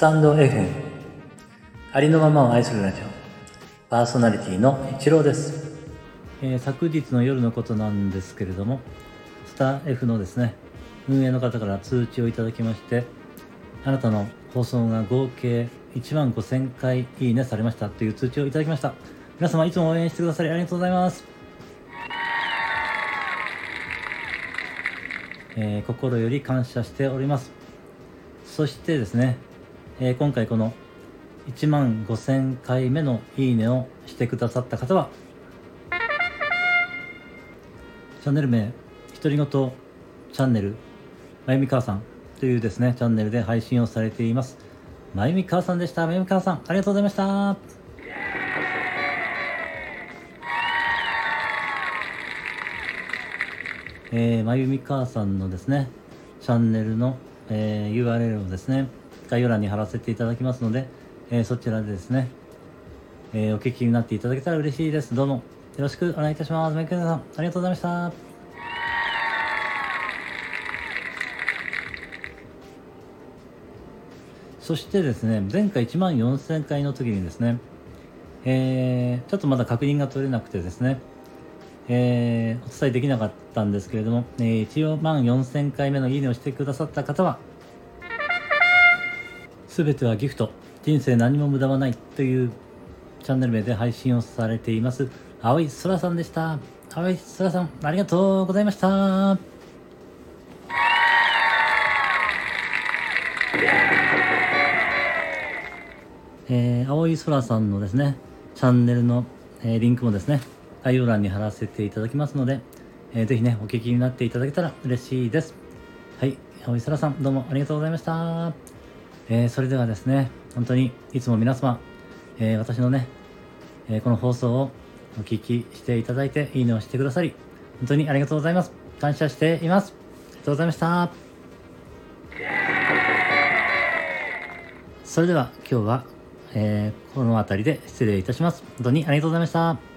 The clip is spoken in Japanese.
タンド FM ありのままを愛するラジオパーソナリティの一郎です、昨日の夜のことなんですけれども、スタ F のですね運営の方から通知をいただきまして、あなたの放送が合計15,000回いいねされましたという通知をいただきました。皆様いつも応援してくださりありがとうございます。心より感謝しております。そしてですね、今回この15,000回目のいいねをしてくださった方は、チャンネル名独り言チャンネルまゆみ母さんというですねチャンネルで配信をされていますまゆみ母さんでした。まゆみ母さんありがとうございました。まゆみ母さんのですねチャンネルの、URL をですね概要欄に貼らせていただきますので、そちらでですね、お聞きになっていただけたら嬉しいです。どうもよろしくお願いいたします。まゆみ母さんありがとうございました。そしてですね、前回14,000回の時にですね、ちょっとまだ確認が取れなくてですね、お伝えできなかったんですけれども、一応14,000回目のいいねをしてくださった方は、すべてはギフト、人生何も無駄はないというチャンネル名で配信をされています青い空さんでした。青い空さんありがとうございました。青い空さんのですねチャンネルの、リンクもですね概要欄に貼らせていただきますので、ぜひねお聞きになっていただけたら嬉しいです。はい、青い空さんどうもありがとうございました。それではですね、本当にいつも皆様、私のね、この放送をお聞きしていただいていいねをしてくださり本当にありがとうございます。感謝しています。ありがとうございました。それでは今日はこの辺りで失礼いたします。本当にありがとうございました。